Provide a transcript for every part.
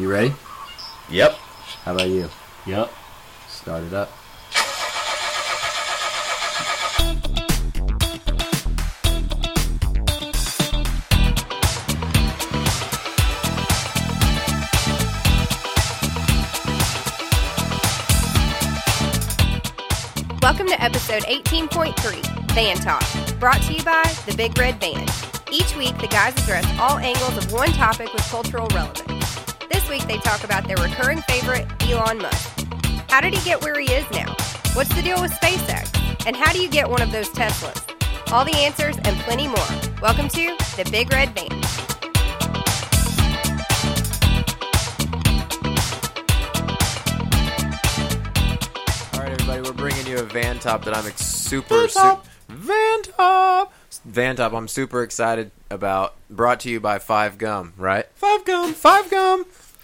You ready? Yep. How about you? Yep. Start it up. Welcome to episode 18.3, Van Top, brought to you by the Big Red Van. Each week, the guys address all angles of one topic with cultural relevance. This week, they talk about their recurring favorite, Elon Musk. How did he get where he is now? What's the deal with SpaceX? And how do you get one of those Teslas? All the answers and plenty more. Welcome to the Big Red Van. We're bringing you a Van Top that I'm super I'm super excited about. Brought to you by Five Gum, right? Five Gum.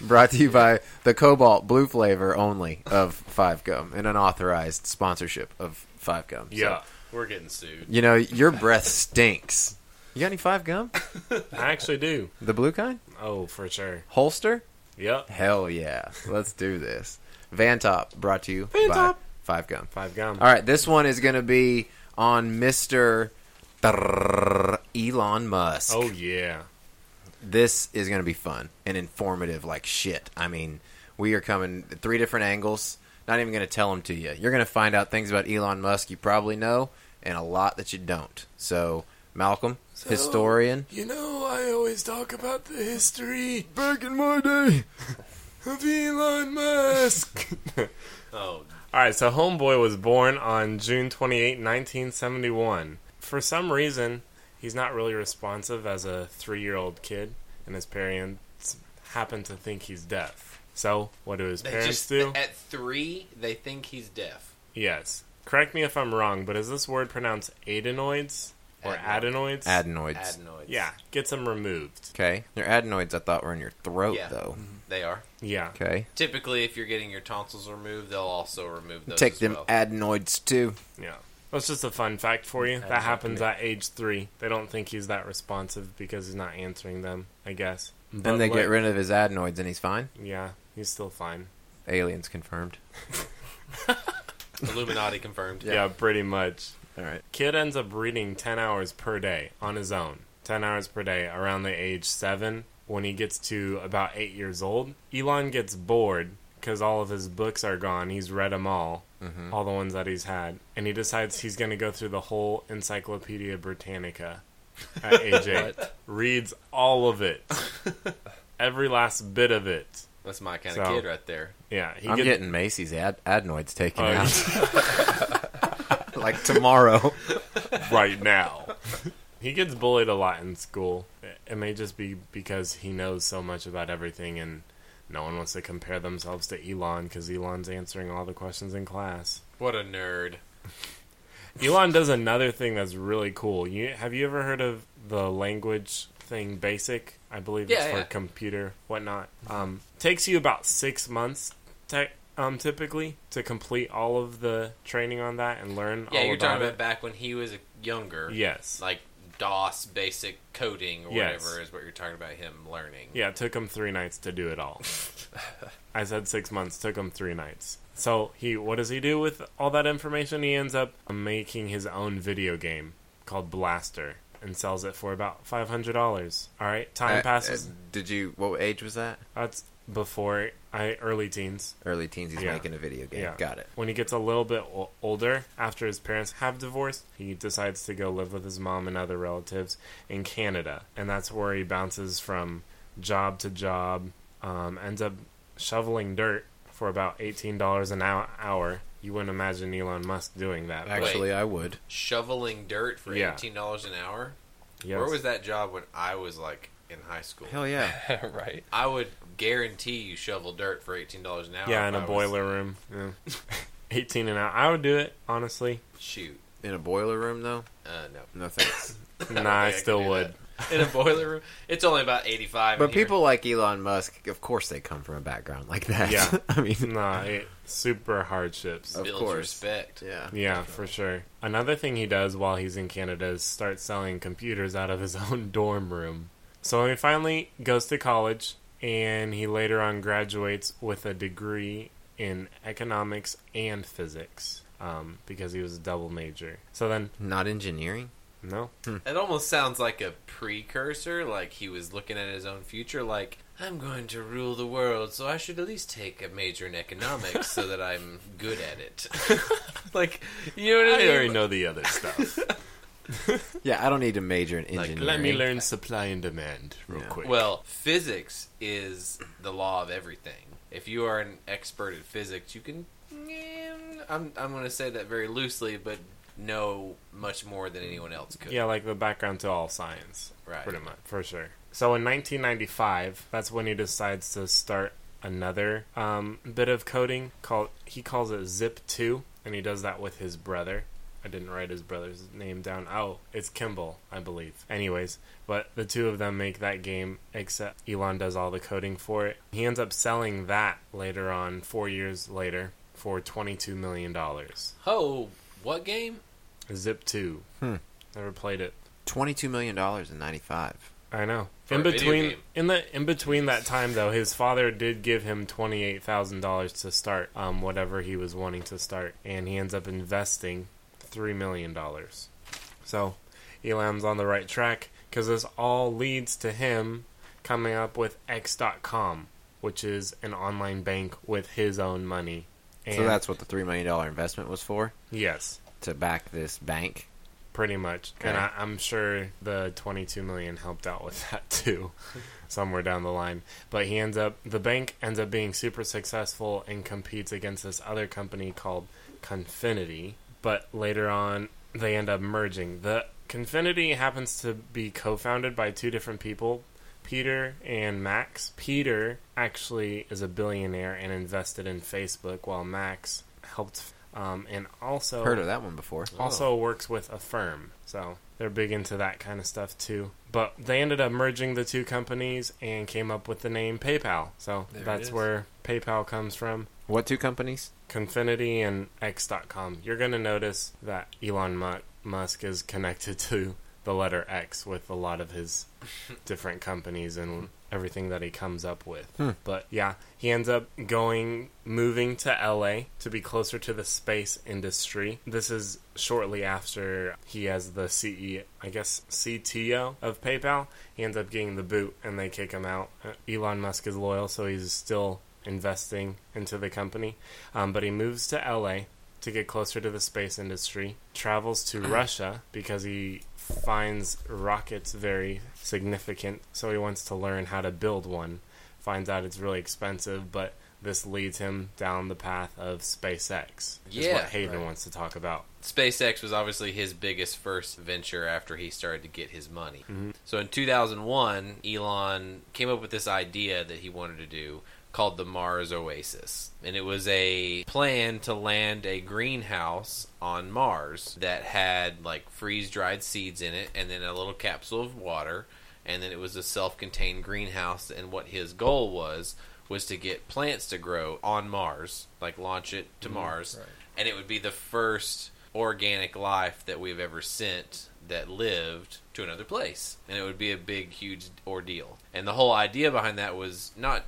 Brought to you by the Cobalt Blue flavor only of Five Gum, an unauthorized sponsorship of Five Gum. So, yeah, we're getting sued. You know, your breath stinks. You got any Five Gum? I actually do. The blue kind? Oh, for sure. Holster? Yep. Hell yeah. Let's do this. Van Top brought to you by Five Gum. All right, this one is going to be on Mr. Elon Musk. Oh, yeah. This is going to be fun and informative like shit. I mean, we are coming at three different angles. Not even going to tell them to you. You're going to find out things about Elon Musk you probably know and a lot that you don't. So, Malcolm, historian. You know, I always talk about the history back in my day of Elon Musk. Oh, all right, so Homeboy was born on June 28, 1971. For some reason, he's not really responsive as a 3-year-old kid, and his parents happen to think he's deaf. So, what do his parents do? At 3, they think he's deaf. Yes. Correct me if I'm wrong, but is this word pronounced adenoids or adenoids? Adenoids. Yeah, gets them removed. Okay. Their adenoids, I thought, were in your throat, though. They are. Yeah. Okay. Typically, if you're getting your tonsils removed, they'll also remove those. Take them adenoids too. Yeah. That's just a fun fact for you. That happens at age 3. They don't think he's that responsive because he's not answering them, I guess. Then they get rid of his adenoids and he's fine? Yeah. He's still fine. Aliens confirmed. Illuminati confirmed. Yeah, pretty much. All right. Kid ends up reading 10 hours per day on his own. 10 hours per day around the age 7. When he gets to about 8 years old, Elon gets bored because all of his books are gone. He's read them all, all the ones that he's had. And he decides he's going to go through the whole Encyclopedia Britannica at age 8. Reads all of it. Every last bit of it. That's my kind of kid right there. Yeah, I'm getting Macy's adenoids taken out. Like tomorrow. Right now. He gets bullied a lot in school. It may just be because he knows so much about everything and no one wants to compare themselves to Elon because Elon's answering all the questions in class. What a nerd. Elon does another thing that's really cool. Have you ever heard of the language thing BASIC? I believe it's for computer, whatnot. Takes you about 6 months typically to complete all of the training on that and learn all about it. Yeah, you're talking about back when he was younger. Yes. Like DOS basic coding or whatever is what you're talking about him learning. Yeah, it took him 3 nights to do it all. I said 6 months, took him 3 nights. So what does he do with all that information? He ends up making his own video game called Blaster and sells it for about $500. All right, time passes. What age was that? That's before early teens. Early teens, he's making a video game. Yeah. Got it. When he gets a little bit older, after his parents have divorced, he decides to go live with his mom and other relatives in Canada. And that's where he bounces from job to job, ends up shoveling dirt for about $18 an hour. You wouldn't imagine Elon Musk doing that. Actually, I would. Shoveling dirt for $18 an hour? Yes. Where was that job when I was like... in high school? Hell yeah. Right. I would guarantee you shovel dirt for $18 an hour. Yeah, in a boiler room. Yeah. 18 an hour. I would do it, honestly. Shoot. In a boiler room, though? No. No thanks. Nah, I still would. In a boiler room? It's only about 85 But people like Elon Musk, of course they come from a background like that. Yeah. I mean... Nah, super hardships. Of course. Builds respect. Yeah. Yeah, for sure. Another thing he does while he's in Canada is start selling computers out of his own dorm room. So he finally goes to college, and he later on graduates with a degree in economics and physics because he was a double major. So then, not engineering? No. It almost sounds like a precursor, like he was looking at his own future, like, I'm going to rule the world, so I should at least take a major in economics so that I'm good at it. Like, you know what I mean? I already know the other stuff. Yeah, I don't need to major in engineering. Like, let me learn supply and demand real quick. Well, physics is the law of everything. If you are an expert at physics, you can... I'm going to say that very loosely, but know much more than anyone else could. Yeah, like the background to all science. Right. Pretty much, for sure. So in 1995, that's when he decides to start another bit of coding. He calls it Zip2, and he does that with his brother. I didn't write his brother's name down. Oh, it's Kimbal, I believe. Anyways, but the two of them make that game, except Elon does all the coding for it. He ends up selling that later on, 4 years later, for $22 million. Oh, what game? Zip2. Never played it. $22 million in 95. I know. In between that time, though, his father did give him $28,000 to start whatever he was wanting to start, and he ends up investing $3 million. So Elon's on the right track because this all leads to him coming up with X.com, which is an online bank with his own money. And so that's what the $3 million investment was for? Yes. To back this bank. Pretty much. Okay. And I'm sure the $22 million helped out with that too, somewhere down the line. But the bank ends up being super successful and competes against this other company called Confinity. But later on, they end up merging. The Confinity happens to be co-founded by two different people, Peter and Max. Peter actually is a billionaire and invested in Facebook, while Max helped... and also... Heard of that one before. Also works with a firm. So they're big into that kind of stuff, too. But they ended up merging the two companies and came up with the name PayPal. So that's where PayPal comes from. What two companies? Confinity and X.com. You're going to notice that Elon Musk is connected to the letter X with a lot of his different companies and... everything that he comes up with. But yeah, he ends up moving to LA to be closer to the space industry. This is shortly after he has the CTO of PayPal. He ends up getting the boot and they kick him out. Elon Musk is loyal, so he's still investing into the company. But he moves to LA to get closer to the space industry, travels to Russia because he finds rockets very significant, so he wants to learn how to build one. Finds out it's really expensive, but this leads him down the path of SpaceX, is what Haven wants to talk about. SpaceX was obviously his biggest first venture after he started to get his money. So in 2001, Elon came up with this idea that he wanted to do called the Mars Oasis, and it was a plan to land a greenhouse on Mars that had like freeze-dried seeds in it and then a little capsule of water, and then it was a self-contained greenhouse. And what his goal was to get plants to grow on Mars, like launch it to Mars, right. And it would be the first organic life that we've ever sent that lived to another place, and it would be a big, huge ordeal. And the whole idea behind that was not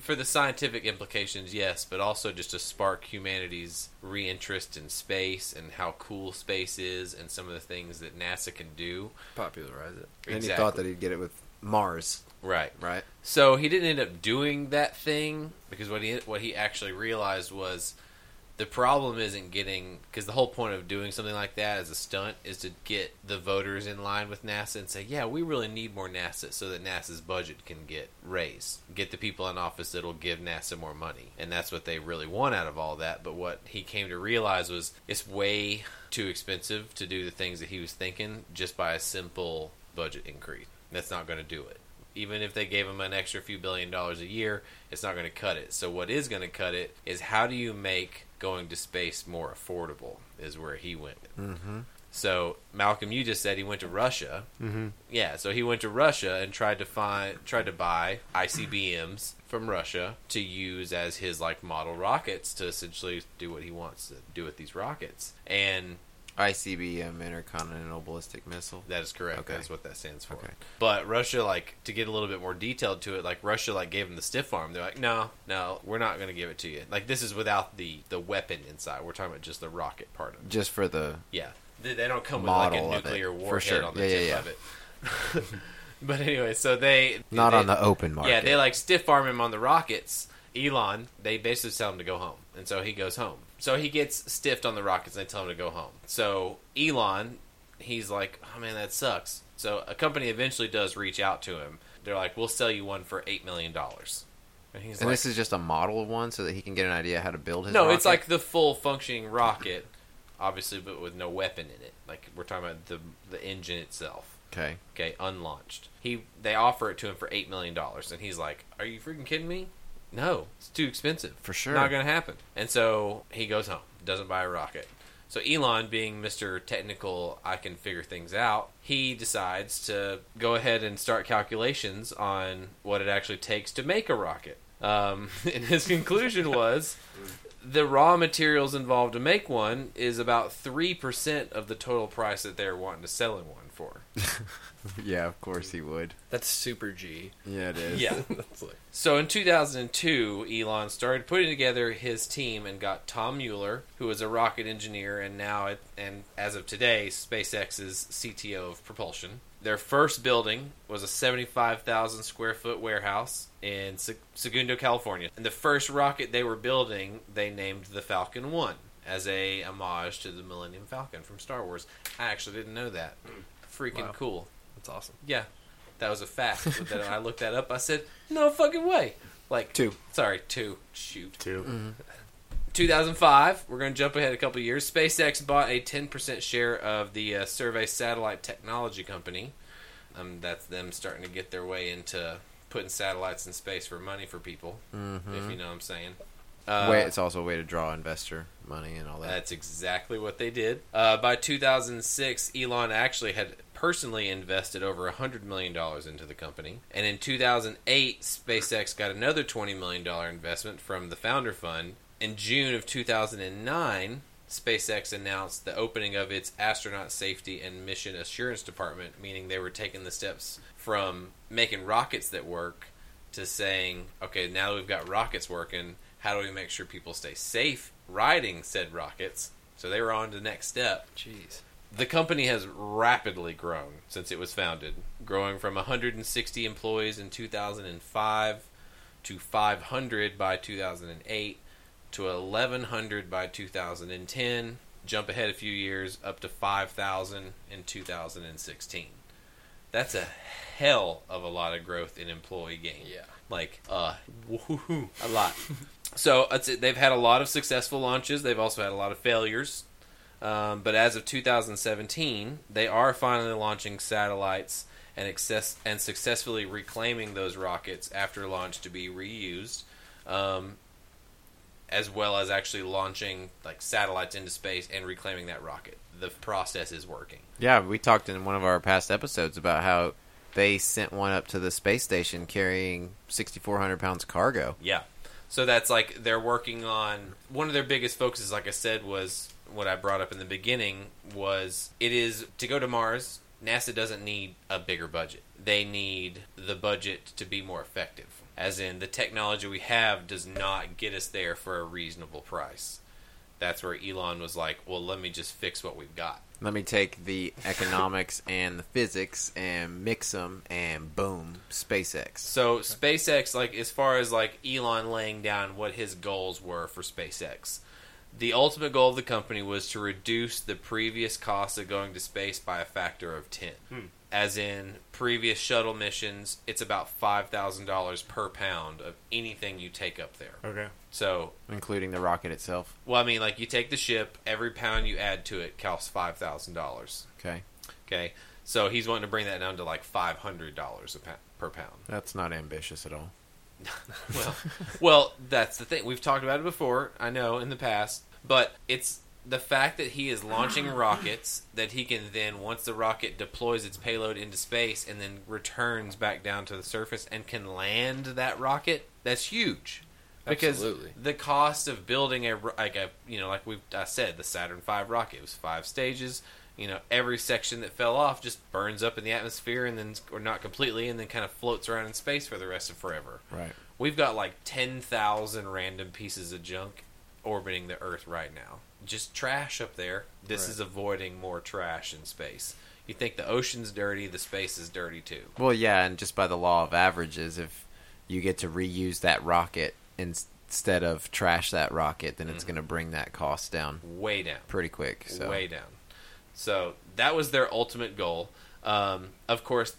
for the scientific implications, yes, but also just to spark humanity's reinterest in space and how cool space is and some of the things that NASA can do. Popularize it. Exactly. And he thought that he'd get it with Mars. Right. Right. So he didn't end up doing that thing because what he actually realized was the problem isn't getting... Because the whole point of doing something like that as a stunt is to get the voters in line with NASA and say, yeah, we really need more NASA so that NASA's budget can get raised. Get the people in office that'll give NASA more money. And that's what they really want out of all that. But what he came to realize was it's way too expensive to do the things that he was thinking just by a simple budget increase. That's not going to do it. Even if they gave him an extra few $1 billion a year, it's not going to cut it. So what is going to cut it is how do you make... going to space more affordable is where he went. So Malcolm, you just said he went to Russia. Yeah, so he went to Russia and tried to buy ICBMs from Russia to use as his like model rockets to essentially do what he wants to do with these rockets. And ICBM, Intercontinental Ballistic Missile? That is correct. Okay. That's what that stands for. Okay. But Russia, like, to get a little bit more detailed to it, like, Russia, like, gave them the stiff arm. They're like, no, we're not going to give it to you. Like, this is without the weapon inside. We're talking about just the rocket part of it. Just for the... Yeah. They don't come with, like, a nuclear warhead on the tip of it. But anyway, so they... Not on the open market. Yeah, they, like, stiff arm him on the rockets. Elon, they basically tell him to go home. And so he goes home. So he gets stiffed on the rockets and they tell him to go home. So Elon, he's like, oh man, that sucks. So a company eventually does reach out to him. They're like, we'll sell you one for $8 million. And he's like, this is just a model of one so that he can get an idea how to build his rocket? No, it's like the full functioning rocket, obviously, but with no weapon in it. Like, we're talking about the engine itself. Okay. Okay, unlaunched. They offer it to him for $8 million. And he's like, are you freaking kidding me? No, it's too expensive. For sure. Not going to happen. And so he goes home, doesn't buy a rocket. So Elon, being Mr. Technical, I can figure things out, he decides to go ahead and start calculations on what it actually takes to make a rocket. And his conclusion was the raw materials involved to make one is about 3% of the total price that they're wanting to sell in one for. Yeah, of course he would. That's super G. Yeah, it is. Yeah. So in 2002, Elon started putting together his team and got Tom Mueller, who is a rocket engineer and now, and as of today, SpaceX's CTO of propulsion. Their first building was a 75,000 square foot warehouse in Segundo, California. And the first rocket they were building, they named the Falcon One as a homage to the Millennium Falcon from Star Wars. I actually didn't know that. Freaking cool. That's awesome. Yeah. That was a fact. That I looked that up. I said, no fucking way. Like, two. Shoot. Two. Mm-hmm. 2005, we're going to jump ahead a couple years. SpaceX bought a 10% share of the Survey Satellite Technology Company. That's them starting to get their way into putting satellites in space for money for people, if you know what I'm saying. It's also a way to draw investor money and all that. That's exactly what they did. By 2006, Elon actually had personally invested over $100 million into the company. And in 2008, SpaceX got another $20 million investment from the Founder Fund. In June of 2009, SpaceX announced the opening of its Astronaut Safety and Mission Assurance Department, meaning they were taking the steps from making rockets that work to saying, okay, now that we've got rockets working, how do we make sure people stay safe riding said rockets? So they were on to the next step. Jeez. The company has rapidly grown since it was founded, growing from 160 employees in 2005 to 500 by 2008 to 1,100 by 2010. Jump ahead a few years, up to 5,000 in 2016. That's a hell of a lot of growth in employee gain. Yeah. Like, a lot. So they've had a lot of successful launches. They've also had a lot of failures. But as of 2017, they are finally launching satellites and successfully reclaiming those rockets after launch to be reused, as well as actually launching like satellites into space and reclaiming that rocket. The process is working. Yeah, we talked in one of our past episodes about how they sent one up to the space station carrying 6,400 pounds of cargo. Yeah. So that's like they're working on – one of their biggest focuses, like I said, was – what I brought up in the beginning was it is to go to Mars. NASA doesn't need a bigger budget. They need the budget to be more effective. As in, the technology we have does not get us there for a reasonable price. That's where Elon was like, well, let me just fix what we've got. Let me take the economics and the physics and mix them and boom, SpaceX. So SpaceX, like as far as like Elon laying down what his goals were for SpaceX, the ultimate goal of the company was to reduce the previous cost of going to space by a factor of 10. As in previous shuttle missions, it's about $5,000 per pound of anything you take up there. Okay. So including the rocket itself? Well, I mean, like you take the ship, every pound you add to it costs $5,000. Okay. Okay. So he's wanting to bring that down to like $500 per pound. That's not ambitious at all. well, that's the thing. We've talked about it before, I know, in the past. But it's the fact that he is launching rockets that he can then, once the rocket deploys its payload into space and then returns back down to the surface and can land that rocket, that's huge. Because absolutely. The cost of building I said, the Saturn V rocket, it was 5 stages. You know, every section that fell off just burns up in the atmosphere, and then, or not completely, and then kind of floats around in space for the rest of forever. Right. We've got like 10,000 random pieces of junk orbiting the Earth right now. Just trash up there. This right. is avoiding more trash in space. You think the ocean's dirty, the space is dirty too. Well, yeah, and just by the law of averages, if you get to reuse that rocket instead of trash that rocket, then it's going to bring that cost down. Way down. Pretty quick. So. Way down. So that was their ultimate goal. Of course,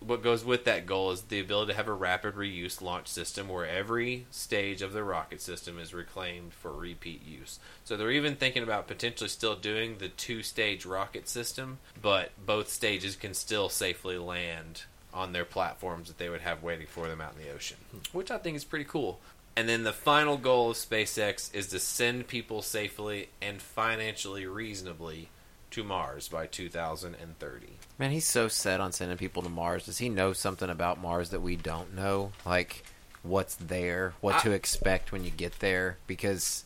what goes with that goal is the ability to have a rapid reuse launch system where every stage of the rocket system is reclaimed for repeat use. So they're even thinking about potentially still doing the 2-stage rocket system, but both stages can still safely land on their platforms that they would have waiting for them out in the ocean, which I think is pretty cool. And then the final goal of SpaceX is to send people safely and financially reasonably to Mars by 2030. Man, he's so set on sending people to Mars. Does he know something about Mars that we don't know? Like, what's there? What to expect when you get there? Because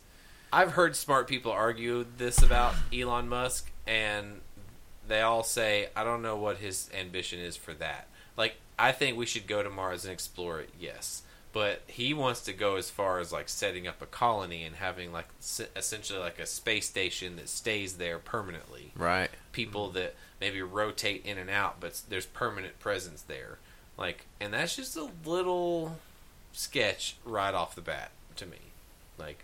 I've heard smart people argue this about Elon Musk, and they all say, I don't know what his ambition is for that. Like, I think we should go to Mars and explore it, yes. But he wants to go as far as, like, setting up a colony and having, like, essentially, like, a space station that stays there permanently. Right. People that maybe rotate in and out, but there's permanent presence there. Like, and that's just a little sketch right off the bat to me. Like,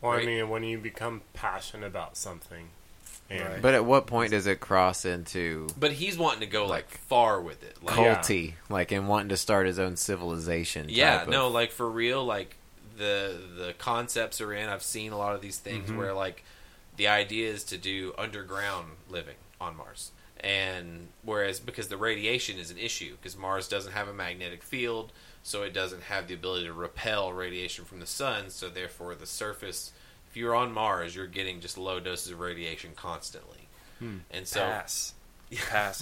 well, right? I mean, when you become passionate about something. Right. But at what point does it cross into... But he's wanting to go, like far with it. Like, culty. Yeah. Like, and wanting to start his own civilization. Yeah, no, like, for real, like, the concepts are in. I've seen a lot of these things where, like, the idea is to do underground living on Mars. And whereas, because the radiation is an issue, because Mars doesn't have a magnetic field, so it doesn't have the ability to repel radiation from the sun, so therefore the surface... If you're on Mars, you're getting just low doses of radiation constantly. And so, Pass.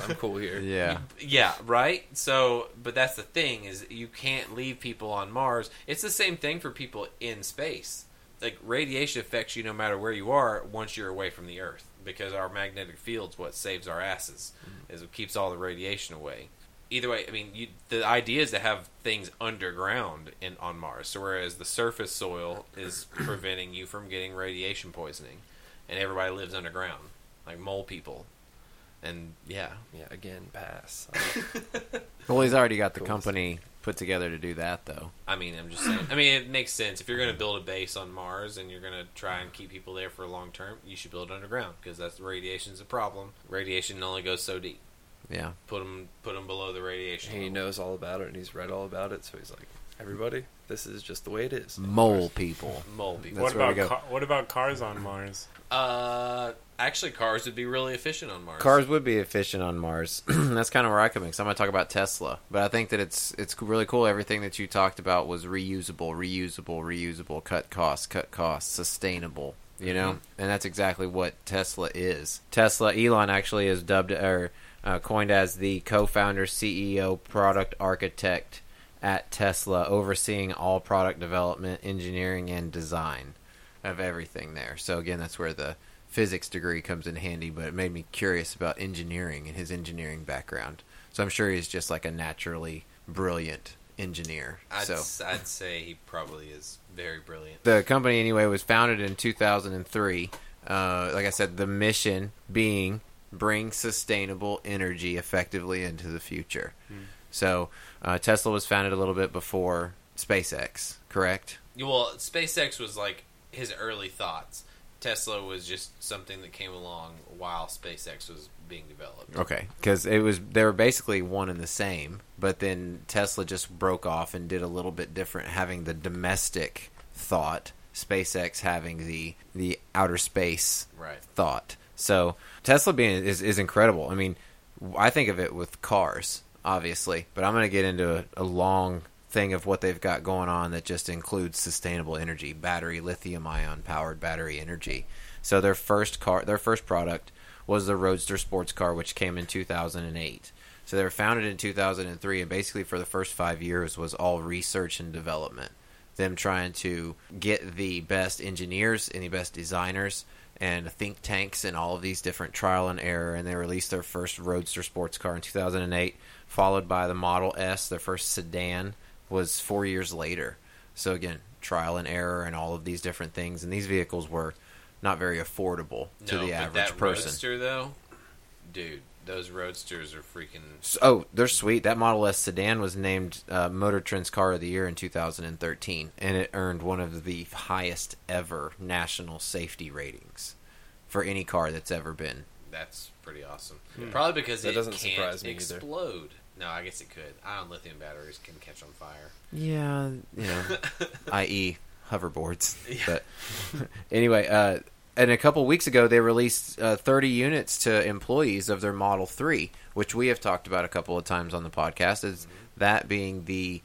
I'm cool here. Yeah. Yeah, right? So, but that's the thing, is you can't leave people on Mars. It's the same thing for people in space. Like, radiation affects you no matter where you are once you're away from the Earth, because our magnetic field's what saves our asses, is what keeps all the radiation away. Either way, I mean, the idea is to have things underground on Mars. So whereas the surface soil is preventing you from getting radiation poisoning, and everybody lives underground, like mole people. And yeah, again, pass. Well, he's already got the company put together to do that, though. I mean, I'm just saying. I mean, it makes sense. If you're going to build a base on Mars and you're going to try and keep people there for long term, you should build underground, because that's radiation's a problem. Radiation only goes so deep. Yeah. Put him below the radiation. He knows all about it, and he's read all about it, so he's like, everybody, this is just the way it is. Mole people. What about cars on Mars? Actually, cars would be really efficient on Mars. That's kind of where I come in, because I'm going to talk about Tesla. But I think that it's really cool. Everything that you talked about was reusable, cut costs, sustainable, you know? And that's exactly what Tesla is. Tesla, Elon actually is coined as the co-founder, CEO, product architect at Tesla, overseeing all product development, engineering, and design of everything there. So again, that's where the physics degree comes in handy, but it made me curious about engineering and his engineering background. So I'm sure he's just like a naturally brilliant engineer. I'd say he probably is very brilliant. The company, anyway, was founded in 2003. Like I said, the mission being... bring sustainable energy effectively into the future. So Tesla was founded a little bit before SpaceX, correct? Well, SpaceX was like his early thoughts. Tesla was just something that came along while SpaceX was being developed. Okay, because they were basically one and the same, but then Tesla just broke off and did a little bit different, having the domestic thought, SpaceX having the outer space thought. So Tesla is incredible. I mean, I think of it with cars, obviously, but I'm going to get into a long thing of what they've got going on that just includes sustainable energy, battery, lithium-ion powered battery energy. So their first product was the Roadster sports car, which came in 2008. So they were founded in 2003, and basically for the first 5 years was all research and development. them trying to get the best engineers and the best designers and think tanks and all of these different trial and error, and they released their first Roadster sports car in 2008, followed by the Model S. Their first sedan was 4 years later. So again, trial and error and all of these different things, and these vehicles were not very affordable to the average person. Roadster, though, dude, those Roadsters are freaking... Oh, they're sweet. That Model S sedan was named Motor Trend's Car of the Year in 2013, and it earned one of the highest ever national safety ratings for any car that's ever been. That's pretty awesome. Yeah. Probably because that doesn't surprise me explode. Either. No, I guess it could. Ion-lithium batteries can catch on fire. Yeah, you know, i.e. hoverboards. Yeah. But anyway, and a couple weeks ago, they released 30 units to employees of their Model 3, which we have talked about a couple of times on the podcast, is that being the...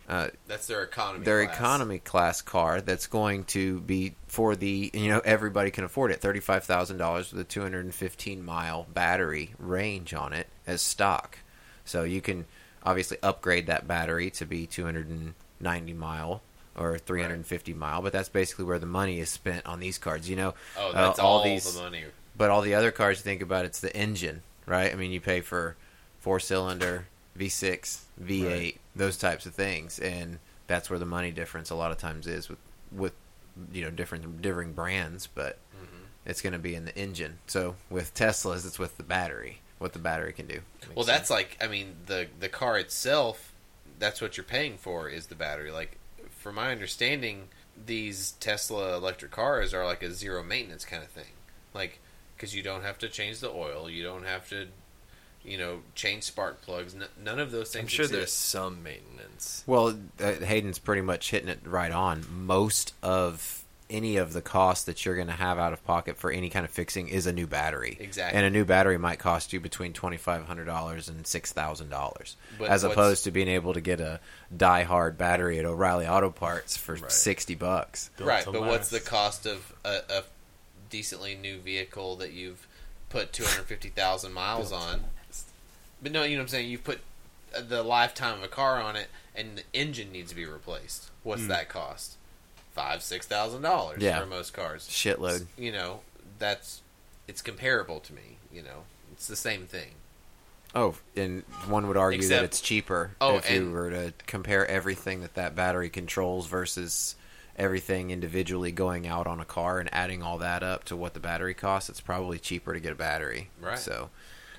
that's their economy class. Their economy class car that's going to be for the, you know, everybody can afford it, $35,000 with a 215-mile battery range on it as stock. So you can obviously upgrade that battery to be 290-mile or 350 mile, but that's basically where the money is spent on these cars. You know, that's all these, the money. But all the other cars, you think about, it's the engine, right? I mean, you pay for 4-cylinder, V6, V8, those types of things, and that's where the money difference a lot of times is with you know, differing brands, but it's going to be in the engine. So with Teslas, it's with the battery, what the battery can do. Well, that's like, I mean, the car itself, that's what you're paying for is the battery, like. From my understanding, these Tesla electric cars are like a zero maintenance kind of thing. Like, because you don't have to change the oil. You don't have to, you know, change spark plugs. None of those things. I'm sure there's some maintenance. Well, Hayden's pretty much hitting it right on. Most of any of the cost that you're going to have out of pocket for any kind of fixing is a new battery. Exactly. And a new battery might cost you between $2,500 and $6,000, as opposed to being able to get a die-hard battery at O'Reilly Auto Parts for $60. Right, but what's the cost of a decently new vehicle that you've put 250,000 miles on? But no, you know what I'm saying? You've put the lifetime of a car on it, and the engine needs to be replaced. What's that cost? $5,000-$6,000 for most cars. Shitload. You know, it's comparable to me. You know, it's the same thing. Oh, and one would argue that it's cheaper if you were to compare everything that battery controls versus everything individually going out on a car and adding all that up to what the battery costs. It's probably cheaper to get a battery. Right. So,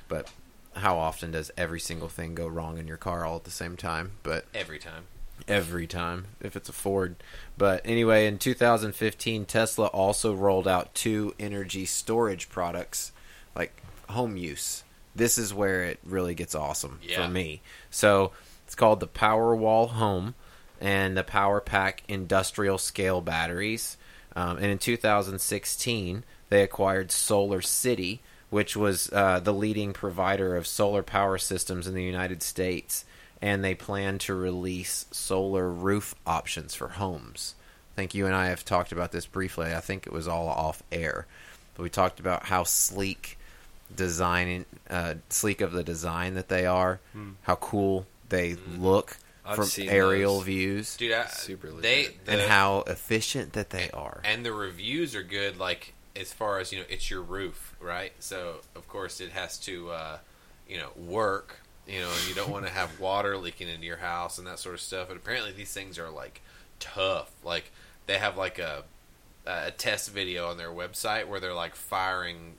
but how often does every single thing go wrong in your car all at the same time? But every time if it's a Ford. But anyway, in 2015, Tesla also rolled out two energy storage products, like home use. This is where it really gets awesome for me. So it's called the Powerwall Home and the Powerpack industrial scale batteries. And in 2016, they acquired SolarCity, which was the leading provider of solar power systems in the United States. And they plan to release solar roof options for homes. I think you and I have talked about this briefly. I think it was all off air. But we talked about how sleek of the design that they are, how cool they look from aerial views. Dude, and how efficient that they are. And the reviews are good, like, as far as, you know, it's your roof, right? So, of course, it has to, you know, work. You know, and you don't want to have water leaking into your house and that sort of stuff. And apparently these things are, like, tough. Like, they have, like, a test video on their website where they're, like, firing,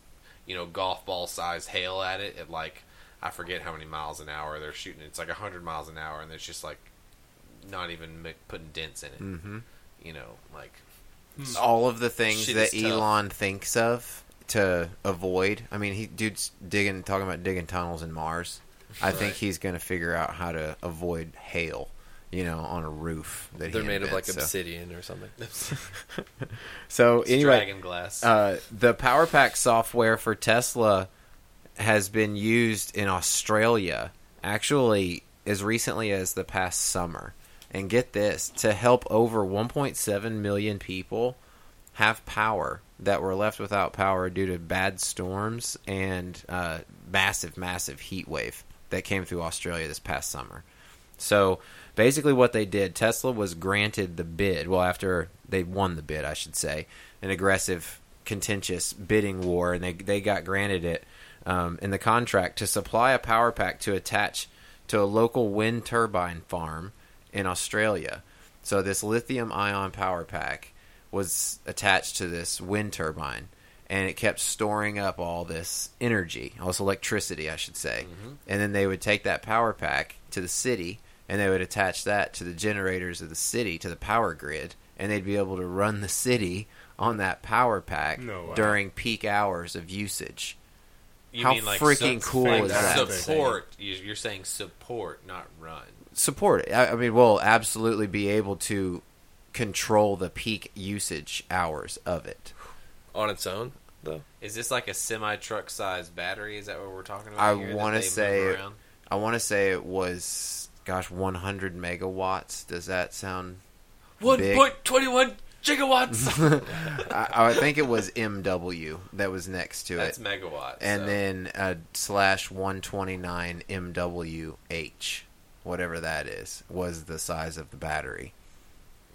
you know, golf ball-sized hail at it at, like, I forget how many miles an hour they're shooting. It's, like, 100 miles an hour, and it's just, like, not even putting dents in it. Mm-hmm. You know, like... All of the things that Elon thinks of to avoid. I mean, dude's talking about digging tunnels in Mars. I think he's going to figure out how to avoid hail, you know, on a roof. They're made of like obsidian or something. So anyway, dragon glass. The Powerpack software for Tesla has been used in Australia, actually as recently as the past summer. And get this, to help over 1.7 million people have power that were left without power due to bad storms and massive heat wave that came through Australia this past summer. So basically what they did, Tesla was granted the bid. Well, after they won the bid, I should say, an aggressive, contentious bidding war, and they got granted it in the contract to supply a power pack to attach to a local wind turbine farm in Australia. So this lithium-ion power pack was attached to this wind turbine, and it kept storing up all this energy, all this electricity, I should say. Mm-hmm. And then they would take that power pack to the city, and they would attach that to the generators of the city, to the power grid, and they'd be able to run the city on that power pack during peak hours of usage. You How mean like freaking cool like is that? Support. You're saying support, not run. Support. I mean, we'll absolutely be able to control the peak usage hours of it. On its own, though? Is this like a semi-truck sized battery? Is that what we're talking about? I want to say it was, 100 megawatts. Does that sound 1.21 gigawatts. I think it was MW that was next to it. That's megawatts. And then /129 MWH, whatever that is, was the size of the battery.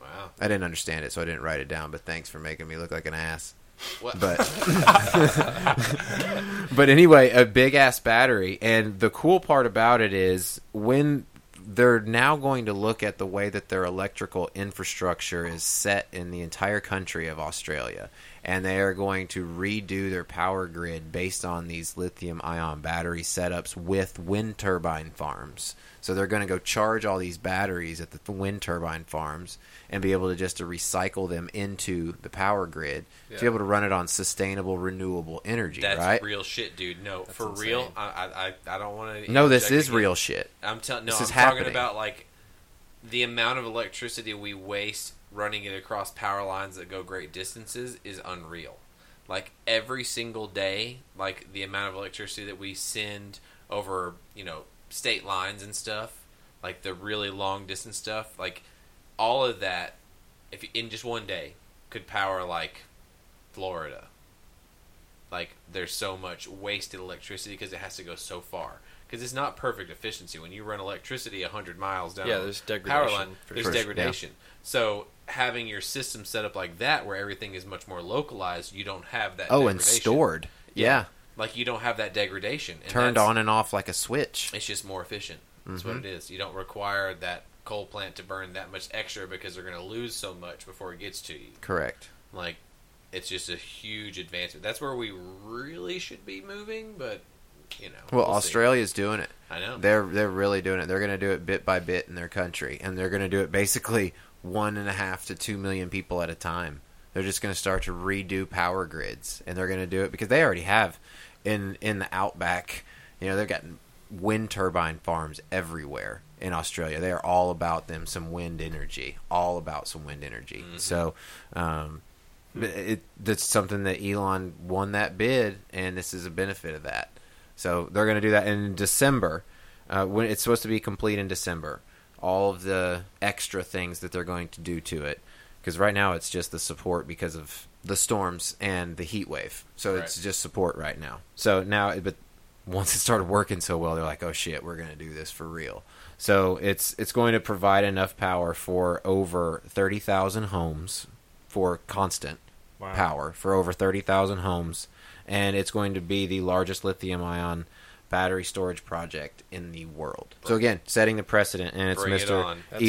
Wow. I didn't understand it, so I didn't write it down, but thanks for making me look like an ass. What? But anyway, a big-ass battery. And the cool part about it is when they're now going to look at the way that their electrical infrastructure is set in the entire country of Australia, and they are going to redo their power grid based on these lithium-ion battery setups with wind turbine farms. So they're going to go charge all these batteries at the wind turbine farms and be able to just to recycle them into the power grid to be able to run it on sustainable, renewable energy, That's real shit, dude. No, that's for insane. Real, I don't want to... No, this is real shit. I'm talking about like the amount of electricity we waste running it across power lines that go great distances is unreal. Like every single day, like the amount of electricity that we send over, state lines and stuff, like the really long distance stuff, like all of that, if in just one day, could power like Florida. Like there's so much wasted electricity because it has to go so far. Because it's not perfect efficiency when you run electricity 100 miles down. Yeah, there's degradation. Power line, there's degradation. Yeah. So having your system set up like that, where everything is much more localized, you don't have that. Oh, and stored. Yeah. Like, you don't have that degradation. And turned on and off like a switch. It's just more efficient. That's what it is. You don't require that coal plant to burn that much extra because they're going to lose so much before it gets to you. Correct. Like, it's just a huge advancement. That's where we really should be moving, but, Well, Australia's doing it. I know. They're really doing it. They're going to do it bit by bit in their country, and they're going to do it basically 1.5 to 2 million people at a time. They're just going to start to redo power grids, and they're going to do it because they already have... In the outback, they've got wind turbine farms everywhere in Australia. They are all about them, some wind energy, Mm-hmm. So that's something that Elon won that bid, and this is a benefit of that. So they're going to do that in December. When it's supposed to be complete in December, all of the extra things that they're going to do to it. Because right now it's just the support because of the storms and the heat wave. So it's just support right now. So now, but once it started working so well, they're like, oh shit, we're going to do this for real. So it's going to provide enough power for over 30,000 homes for constant power for over 30,000 homes. And it's going to be the largest lithium ion battery storage project in the world. Perfect. So again, setting the precedent, and it's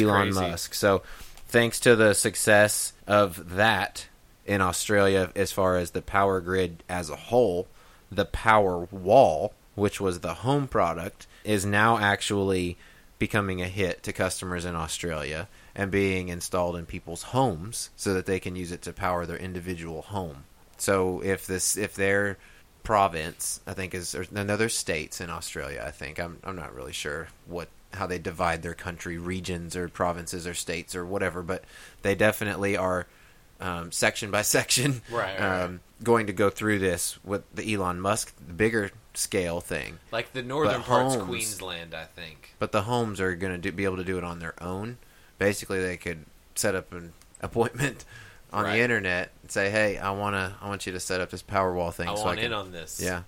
Elon Musk. So thanks to the success of that in Australia, as far as the power grid as a whole, the Powerwall, which was the home product, is now actually becoming a hit to customers in Australia and being installed in people's homes so that they can use it to power their individual home. So if their province, I think, is another states in Australia, I think I'm not really sure how they divide their country, regions or provinces or states or whatever, but they definitely are section by section going to go through this with the Elon Musk, the bigger scale thing. Like the northern parts, Queensland, I think. But the homes are going to be able to do it on their own. Basically, they could set up an appointment on the internet and say, hey, I want you to set up this Powerwall thing. I want in on this. Yeah.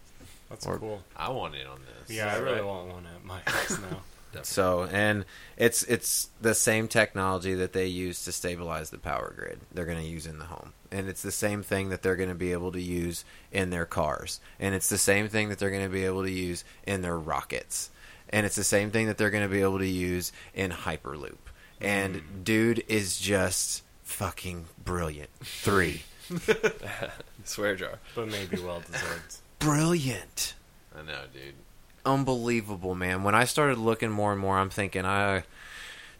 That's cool. I want in on this. Yeah, I really want one at my house now. Definitely. So, and it's the same technology that they use to stabilize the power grid they're going to use in the home. And it's the same thing that they're going to be able to use in their cars. And it's the same thing that they're going to be able to use in their rockets. And it's the same thing that they're going to be able to use in Hyperloop. And dude is just fucking brilliant. 3. Swear jar. But maybe well deserved. Brilliant. I know, dude. Unbelievable, man. When I started looking more and more, I'm thinking,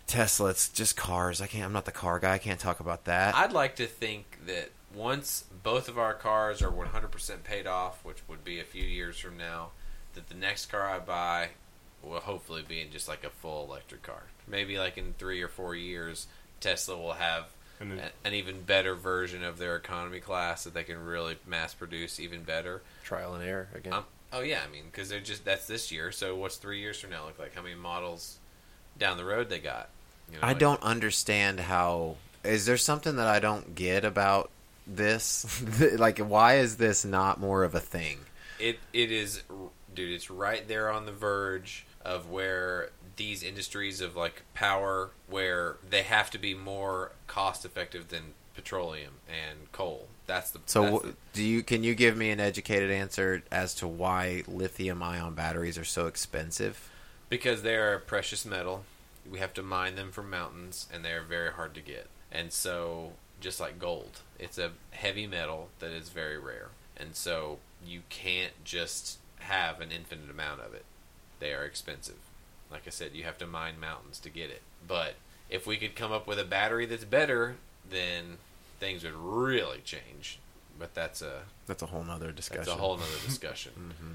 Tesla, it's just cars. I'm not the car guy. I can't talk about that. I'd like to think that once both of our cars are 100% paid off, which would be a few years from now, that the next car I buy will hopefully be in just like a full electric car. Maybe like in 3 or 4 years, Tesla will have an even better version of their economy class that they can really mass produce even better. Trial and error again. Because they're that's this year. So what's 3 years from now look like? How many models down the road they got? Don't understand how. Is there something that I don't get about this? Like, why is this not more of a thing? It is, dude. It's right there on the verge of where these industries of like power, where they have to be more cost effective than petroleum and coal. Can you give me an educated answer as to why lithium-ion batteries are so expensive? Because they are a precious metal. We have to mine them from mountains, and they are very hard to get. And so, just like gold, it's a heavy metal that is very rare. And so, you can't just have an infinite amount of it. They are expensive. Like I said, you have to mine mountains to get it. But if we could come up with a battery that's better, then things would really change, but that's a whole nother discussion. Mm-hmm.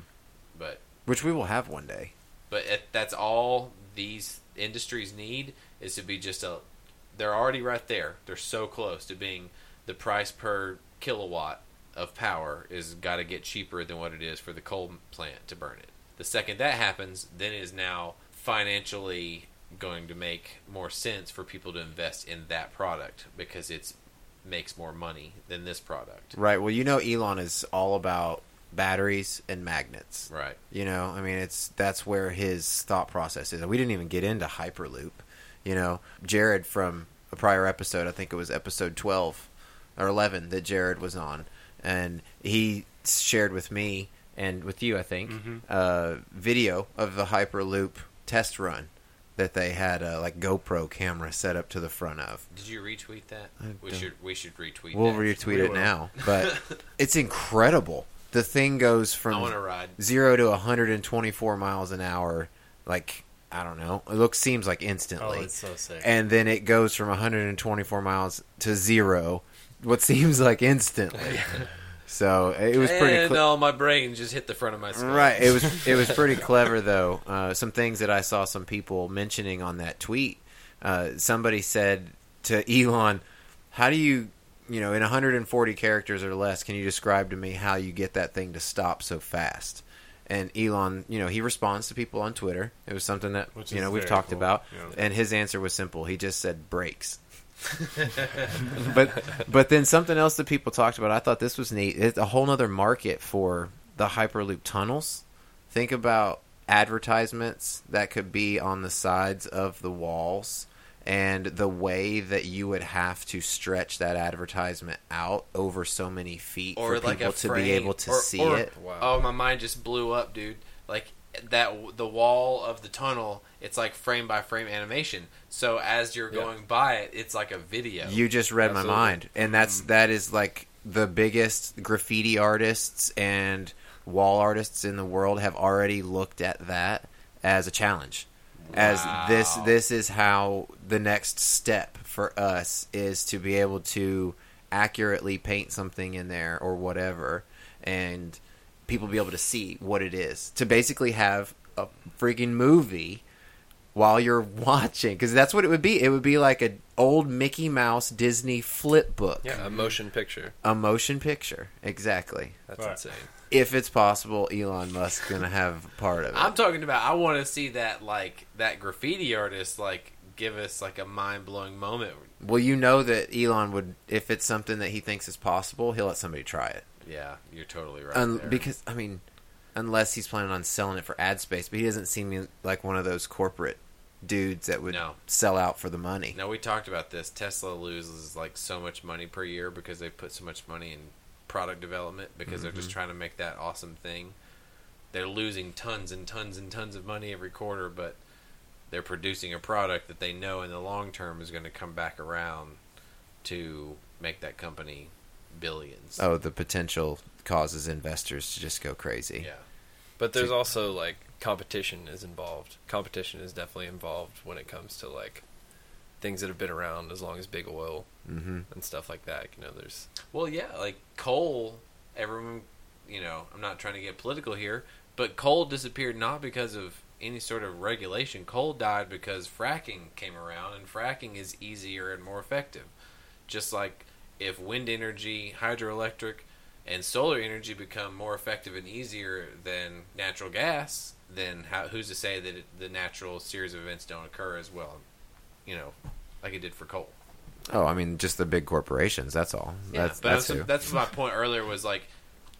But which we will have one day. But that's all these industries need is to be just they're already right there. They're so close to being the price per kilowatt of power is got to get cheaper than what it is for the coal plant to burn it. The second that happens, then it is now financially going to make more sense for people to invest in that product because it's makes more money than this product. Right. Well, Elon is all about batteries and magnets. Right. That's where his thought process is. We didn't even get into Hyperloop. Jared from a prior episode, I think it was episode 12 or 11 that Jared was on, and he shared with me and with you, I think, video of the Hyperloop test run that they had a GoPro camera set up to the front of. Did you retweet that? We should retweet that. We'll retweet it now. But it's incredible. The thing goes from 0 to 124 miles an hour, I don't know. It seems like instantly. Oh, it's so sick. And then it goes from 124 miles to 0, what seems like instantly. So it was pretty. And all my brain just hit the front of my skull. Right. It was pretty clever though. Some things that I saw some people mentioning on that tweet. Somebody said to Elon, "How do you, in 140 characters or less, can you describe to me how you get that thing to stop so fast?" And Elon, he responds to people on Twitter. It was something that we've talked about, and his answer was simple. He just said brakes. but then something else that people talked about, I thought this was neat. It's a whole nother market for the Hyperloop tunnels. Think about advertisements that could be on the sides of the walls and the way that you would have to stretch that advertisement out over so many feet or for people to be able to see it. Wow. Oh, my mind just blew up, dude. The wall of the tunnel, it's like frame by frame animation. So as you're going by it, it's like a video. You just read my mind, and that is like the biggest graffiti artists and wall artists in the world have already looked at that as a challenge. Wow. As this is how the next step for us is to be able to accurately paint something in there or whatever, and people be able to see what it is, to basically have a freaking movie while you're watching, because that's what it would be. It would be like an old Mickey Mouse Disney flip book. Yeah, a motion picture. Exactly. That's insane. If it's possible, Elon Musk's gonna have part of it. I'm talking about, I want to see that, that graffiti artist give us a mind-blowing moment. Well, that Elon would, if it's something that he thinks is possible, he'll let somebody try it. Yeah, you're totally right. Because, unless he's planning on selling it for ad space, but he doesn't seem like one of those corporate dudes that would sell out for the money. No, we talked about this. Tesla loses like so much money per year because they put so much money in product development because they're just trying to make that awesome thing. They're losing tons and tons and tons of money every quarter, but they're producing a product that they know in the long term is going to come back around to make that company billions. Oh, the potential causes investors to just go crazy. Yeah. But there's also, like, competition is involved. Competition is definitely involved when it comes to, like, things that have been around as long as big oil and stuff like that. You know, there's... Well, yeah, like, coal, everyone, you know, I'm not trying to get political here, but coal disappeared not because of any sort of regulation. Coal died because fracking came around, and fracking is easier and more effective. Just like if wind energy, hydroelectric, and solar energy become more effective and easier than natural gas, then who's to say that the natural series of events don't occur as well, you know, like it did for coal? Oh, I mean, just the big corporations, that's all. Yeah, that's my point earlier was like,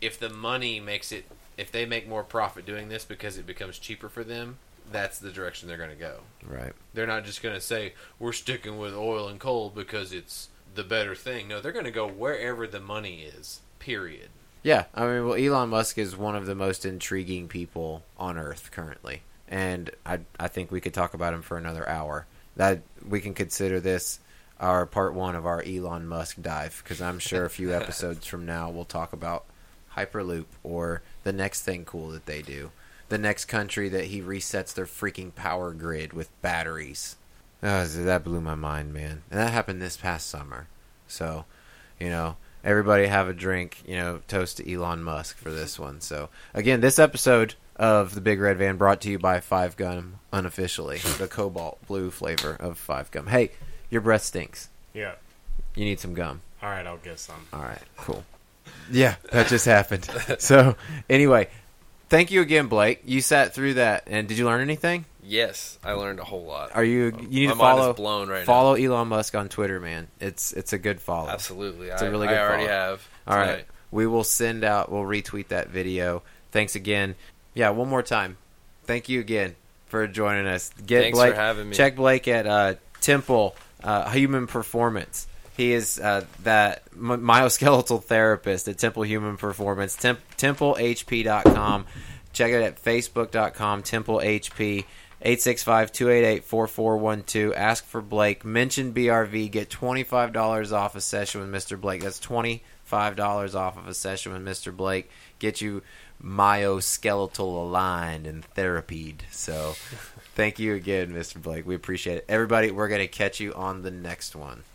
if the money makes it, if they make more profit doing this because it becomes cheaper for them, that's the direction they're going to go. Right. They're not just going to say, we're sticking with oil and coal because it's the better thing. No, they're going to go wherever the money is. Period. Yeah, I mean, well, Elon Musk is one of the most intriguing people on Earth currently, and I think we could talk about him for another hour. That we can consider this our part one of our Elon Musk dive, because I'm sure a few episodes from now we'll talk about Hyperloop or the next thing cool that they do, the next country that he resets their freaking power grid with batteries. Oh, that blew my mind, man, and that happened this past summer. So, you know. Everybody have a drink, you know, toast to Elon Musk for this one. So, again, this episode of The Big Red Van brought to you by Five Gum, unofficially. The cobalt blue flavor of Five Gum. Hey, your breath stinks. Yeah. You need some gum. All right, I'll get some. All right, cool. Yeah, that just happened. So, anyway, thank you again, Blake. You sat through that, and did you learn anything? Yes, I learned a whole lot. Are you? You need to follow Elon Musk on Twitter, man. It's a good follow. Absolutely, it's a really good follow. I already have. All right, we will send out. We'll retweet that video. Thanks again. Yeah, one more time. Thank you again for joining us. Thanks Blake, for having me. Check Blake at Temple Human Performance. He is that myoskeletal therapist at Temple Human Performance. TempleHP.com. Check it at Facebook.com. TempleHP. 865-288-4412. Ask for Blake. Mention BRV. Get $25 off a session with Mr. Blake. That's $25 off of a session with Mr. Blake. Get you myoskeletal aligned and therapied. So thank you again, Mr. Blake. We appreciate it. Everybody, we're going to catch you on the next one.